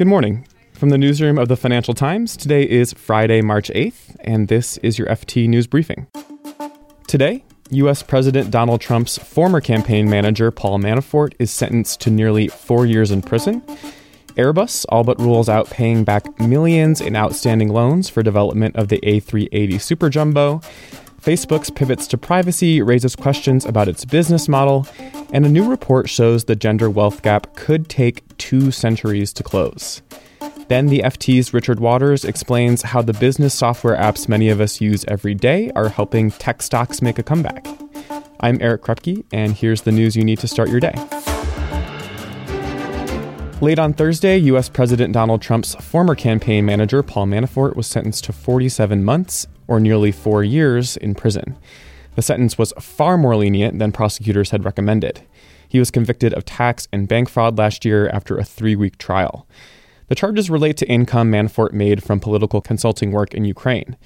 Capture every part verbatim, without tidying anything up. Good morning. From the newsroom of the Financial Times, today is Friday, March eighth, and this is your F T News Briefing. Today, U S President Donald Trump's former campaign manager, Paul Manafort, is sentenced to nearly four years in prison. Airbus all but rules out paying back millions in outstanding loans for development of the A three eighty Super Jumbo. Facebook's pivots to privacy raises questions about its business model, and a new report shows the gender wealth gap could take two centuries to close. Then the F T's Richard Waters explains how the business software apps many of us use every day are helping tech stocks make a comeback. I'm Eric Krupke, and here's the news you need to start your day. Late on Thursday, U S President Donald Trump's former campaign manager, Paul Manafort, was sentenced to forty-seven months, or nearly four years, in prison. The sentence was far more lenient than prosecutors had recommended. He was convicted of tax and bank fraud last year after a three-week trial. The charges relate to income Manafort made from political consulting work in Ukraine.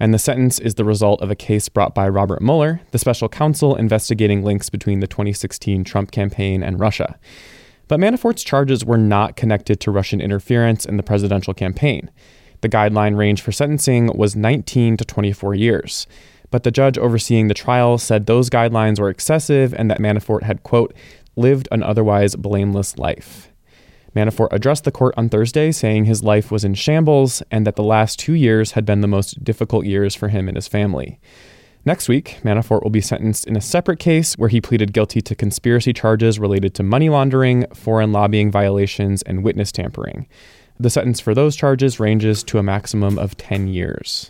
And the sentence is the result of a case brought by Robert Mueller, the special counsel investigating links between the twenty sixteen Trump campaign and Russia. But Manafort's charges were not connected to Russian interference in the presidential campaign. The guideline range for sentencing was nineteen to twenty-four years. But the judge overseeing the trial said those guidelines were excessive and that Manafort had, quote, lived an otherwise blameless life. Manafort addressed the court on Thursday, saying his life was in shambles and that the last two years had been the most difficult years for him and his family. Next week, Manafort will be sentenced in a separate case where he pleaded guilty to conspiracy charges related to money laundering, foreign lobbying violations, and witness tampering. The sentence for those charges ranges to a maximum of ten years.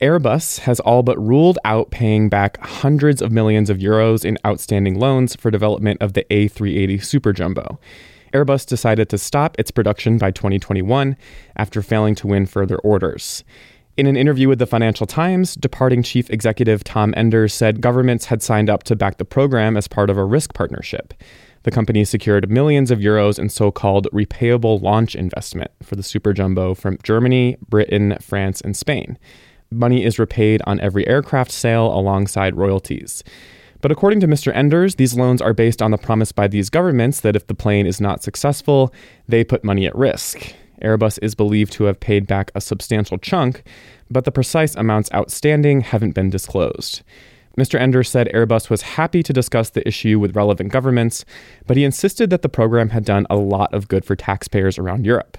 Airbus has all but ruled out paying back hundreds of millions of euros in outstanding loans for development of the A three eighty Super Jumbo. Airbus decided to stop its production by twenty twenty-one after failing to win further orders. In an interview with the Financial Times, departing chief executive Tom Enders said governments had signed up to back the program as part of a risk partnership. The company secured millions of euros in so-called repayable launch investment for the Super Jumbo from Germany, Britain, France, and Spain. Money is repaid on every aircraft sale alongside royalties. But according to Mister Enders, these loans are based on the promise by these governments that if the plane is not successful, they put money at risk. Airbus is believed to have paid back a substantial chunk, but the precise amounts outstanding haven't been disclosed. Mister Enders said Airbus was happy to discuss the issue with relevant governments, but he insisted that the program had done a lot of good for taxpayers around Europe.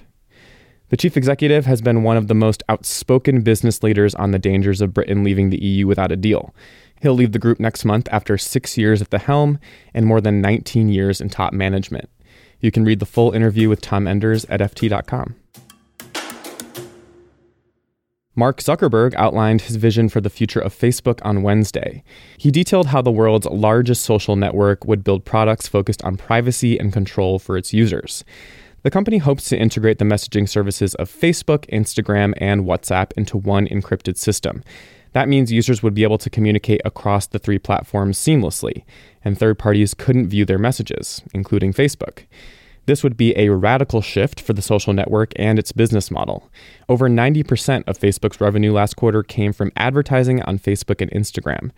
The chief executive has been one of the most outspoken business leaders on the dangers of Britain leaving the E U without a deal. He'll leave the group next month after six years at the helm and more than nineteen years in top management. You can read the full interview with Tom Enders at F T dot com. Mark Zuckerberg outlined his vision for the future of Facebook on Wednesday. He detailed how the world's largest social network would build products focused on privacy and control for its users. The company hopes to integrate the messaging services of Facebook, Instagram, and WhatsApp into one encrypted system. That means users would be able to communicate across the three platforms seamlessly, and third parties couldn't view their messages, including Facebook. This would be a radical shift for the social network and its business model. Over ninety percent of Facebook's revenue last quarter came from advertising on Facebook and Instagram.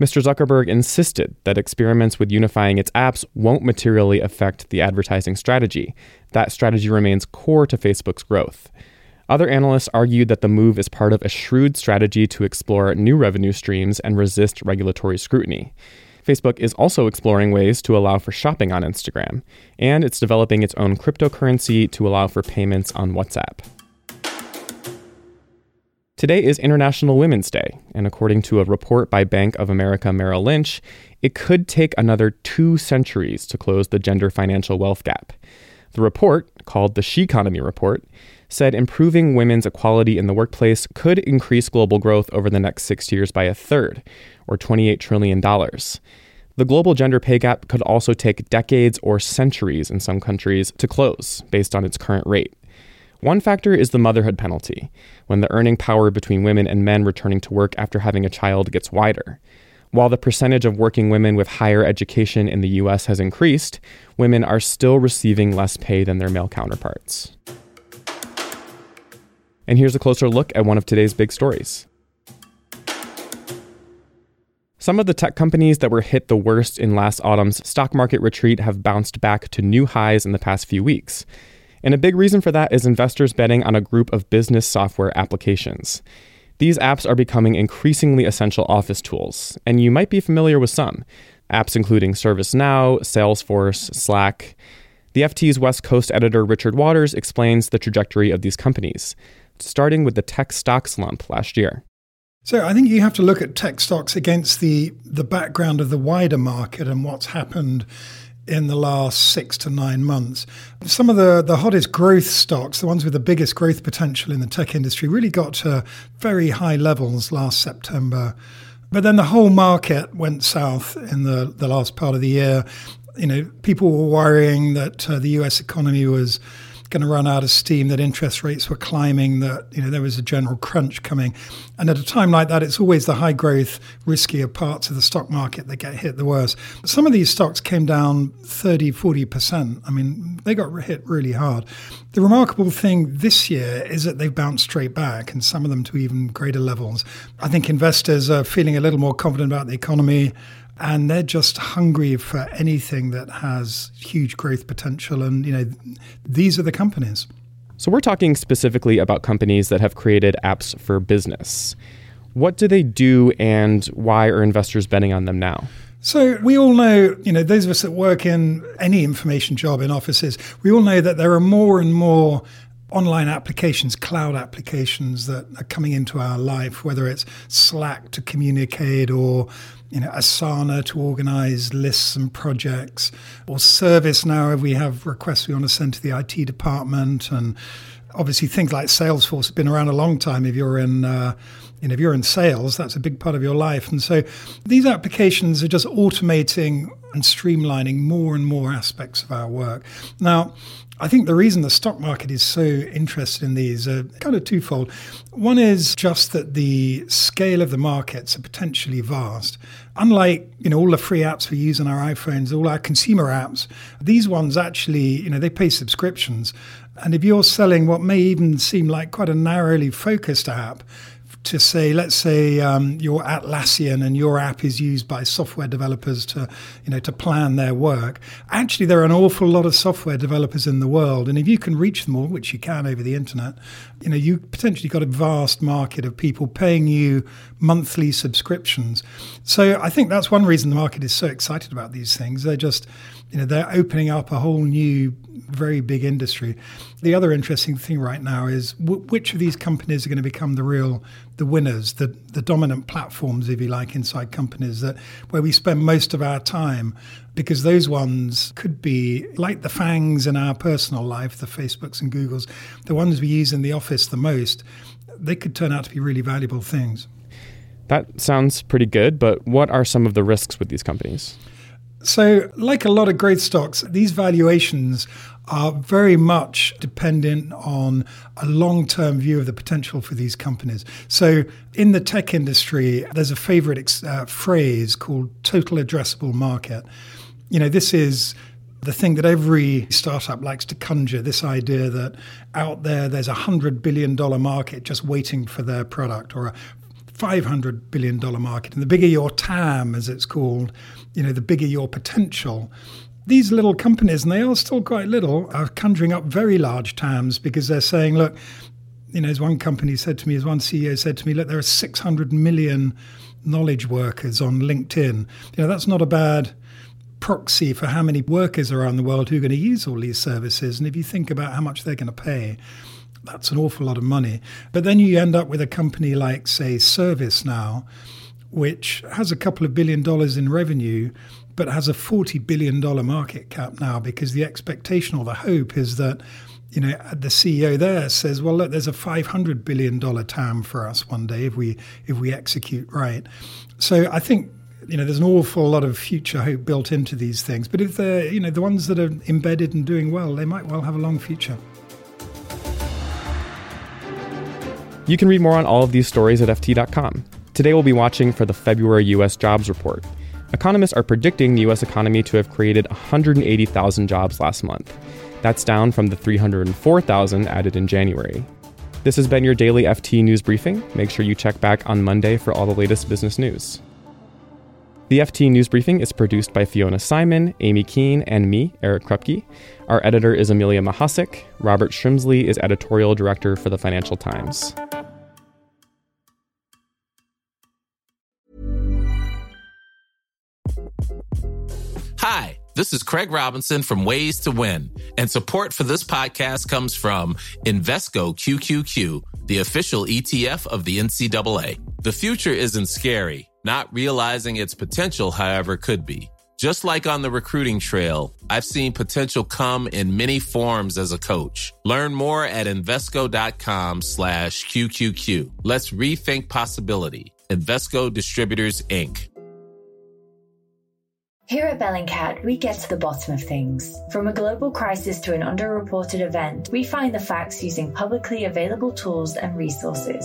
Mister Zuckerberg insisted that experiments with unifying its apps won't materially affect the advertising strategy. That strategy remains core to Facebook's growth. Other analysts argued that the move is part of a shrewd strategy to explore new revenue streams and resist regulatory scrutiny. Facebook is also exploring ways to allow for shopping on Instagram, and it's developing its own cryptocurrency to allow for payments on WhatsApp. Today is International Women's Day, and according to a report by Bank of America Merrill Lynch, it could take another two centuries to close the gender financial wealth gap. The report, called the She Economy Report, said improving women's equality in the workplace could increase global growth over the next six years by a third, or twenty-eight trillion dollars. The global gender pay gap could also take decades or centuries in some countries to close, based on its current rate. One factor is the motherhood penalty, when the earning power between women and men returning to work after having a child gets wider. While the percentage of working women with higher education in the U S has increased, women are still receiving less pay than their male counterparts. And here's a closer look at one of today's big stories. Some of the tech companies that were hit the worst in last autumn's stock market retreat have bounced back to new highs in the past few weeks. And a big reason for that is investors betting on a group of business software applications. These apps are becoming increasingly essential office tools, and you might be familiar with some. Apps including ServiceNow, Salesforce, Slack. The F T's West Coast editor Richard Waters explains the trajectory of these companies, starting with the tech stock slump last year. So I think you have to look at tech stocks against the, the background of the wider market and what's happened in the last six to nine months. Some of the, the hottest growth stocks, the ones with the biggest growth potential in the tech industry, really got to very high levels last September. But then the whole market went south in the, the last part of the year. You know, people were worrying that uh, the U S economy was going to run out of steam, that interest rates were climbing, that, you know, there was a general crunch coming. And at a time like that, it's always the high growth, riskier parts of the stock market that get hit the worst. But some of these stocks came down thirty, forty percent. I mean, they got hit really hard. The remarkable thing this year is that they've bounced straight back, and some of them to even greater levels. I think investors are feeling a little more confident about the economy, and they're just hungry for anything that has huge growth potential. And, you know, these are the companies. So we're talking specifically about companies that have created apps for business. What do they do, and why are investors betting on them now? So we all know, you know, those of us that work in any information job in offices, we all know that there are more and more online applications, cloud applications that are coming into our life, whether it's Slack to communicate, or, you know, Asana to organize lists and projects, or ServiceNow if we have requests we want to send to the I T department. And obviously things like Salesforce have been around a long time. If you're in, uh, you know, if you're in sales, that's a big part of your life. And so these applications are just automating and streamlining more and more aspects of our work. Now, I think the reason the stock market is so interested in these are kind of twofold. One is just that the scale of the markets are potentially vast. Unlike, you know, all the free apps we use on our iPhones, all our consumer apps, these ones actually, you know, they pay subscriptions. And if you're selling what may even seem like quite a narrowly focused app, to say, let's say um, you're Atlassian and your app is used by software developers to, you know, to plan their work. Actually, there are an awful lot of software developers in the world. And if you can reach them all, which you can over the internet, you know, you potentially got a vast market of people paying you monthly subscriptions. So I think that's one reason the market is so excited about these things. They're just, you know, they're opening up a whole new, very big industry. The other interesting thing right now is w- which of these companies are going to become the real, the winners, the, the dominant platforms, if you like, inside companies that where we spend most of our time, because those ones could be like the fangs in our personal life, the Facebooks and Googles, the ones we use in the office the most. They could turn out to be really valuable things. That sounds pretty good, but what are some of the risks with these companies? So, like a lot of growth stocks, these valuations are very much dependent on a long-term view of the potential for these companies. So in the tech industry, there's a favorite ex- uh, phrase called total addressable market. You know, this is the thing that every startup likes to conjure, this idea that out there, there's a one hundred billion dollars market just waiting for their product, or a five hundred billion dollars market. And the bigger your T A M, as it's called, you know, the bigger your potential. These little companies, and they are still quite little, are conjuring up very large T A Ms because they're saying, look, you know, as one company said to me, as one C E O said to me, look, there are six hundred million knowledge workers on LinkedIn. You know, that's not a bad proxy for how many workers around the world who are going to use all these services. And if you think about how much they're going to pay, that's an awful lot of money. But then you end up with a company like, say, ServiceNow, which has a couple of billion dollars in revenue, but has a forty billion dollars market cap now, because the expectation or the hope is that, you know, the C E O there says, well, look, there's a five hundred billion dollars T A M for us one day if we if we execute right. So I think, you know, there's an awful lot of future hope built into these things. But if they're, you know, the ones that are embedded and doing well, they might well have a long future. You can read more on all of these stories at F T dot com. Today we'll be watching for the February U S jobs report. Economists are predicting the U S economy to have created one hundred eighty thousand jobs last month. That's down from the three hundred four thousand added in January. This has been your daily F T News Briefing. Make sure you check back on Monday for all the latest business news. The F T News Briefing is produced by Fiona Simon, Amy Keene, and me, Eric Krupke. Our editor is Amelia Mahasik. Robert Shrimsley is editorial director for the Financial Times. Hi, this is Craig Robinson from Ways to Win, and support for this podcast comes from Invesco Q Q Q, the official E T F of the N C double A. The future isn't scary. Not realizing its potential, however, could be. Just like on the recruiting trail, I've seen potential come in many forms as a coach. Learn more at Invesco.com slash QQQ. Let's rethink possibility. Invesco Distributors, Incorporated. Here at Bellingcat, we get to the bottom of things. From a global crisis to an underreported event, we find the facts using publicly available tools and resources,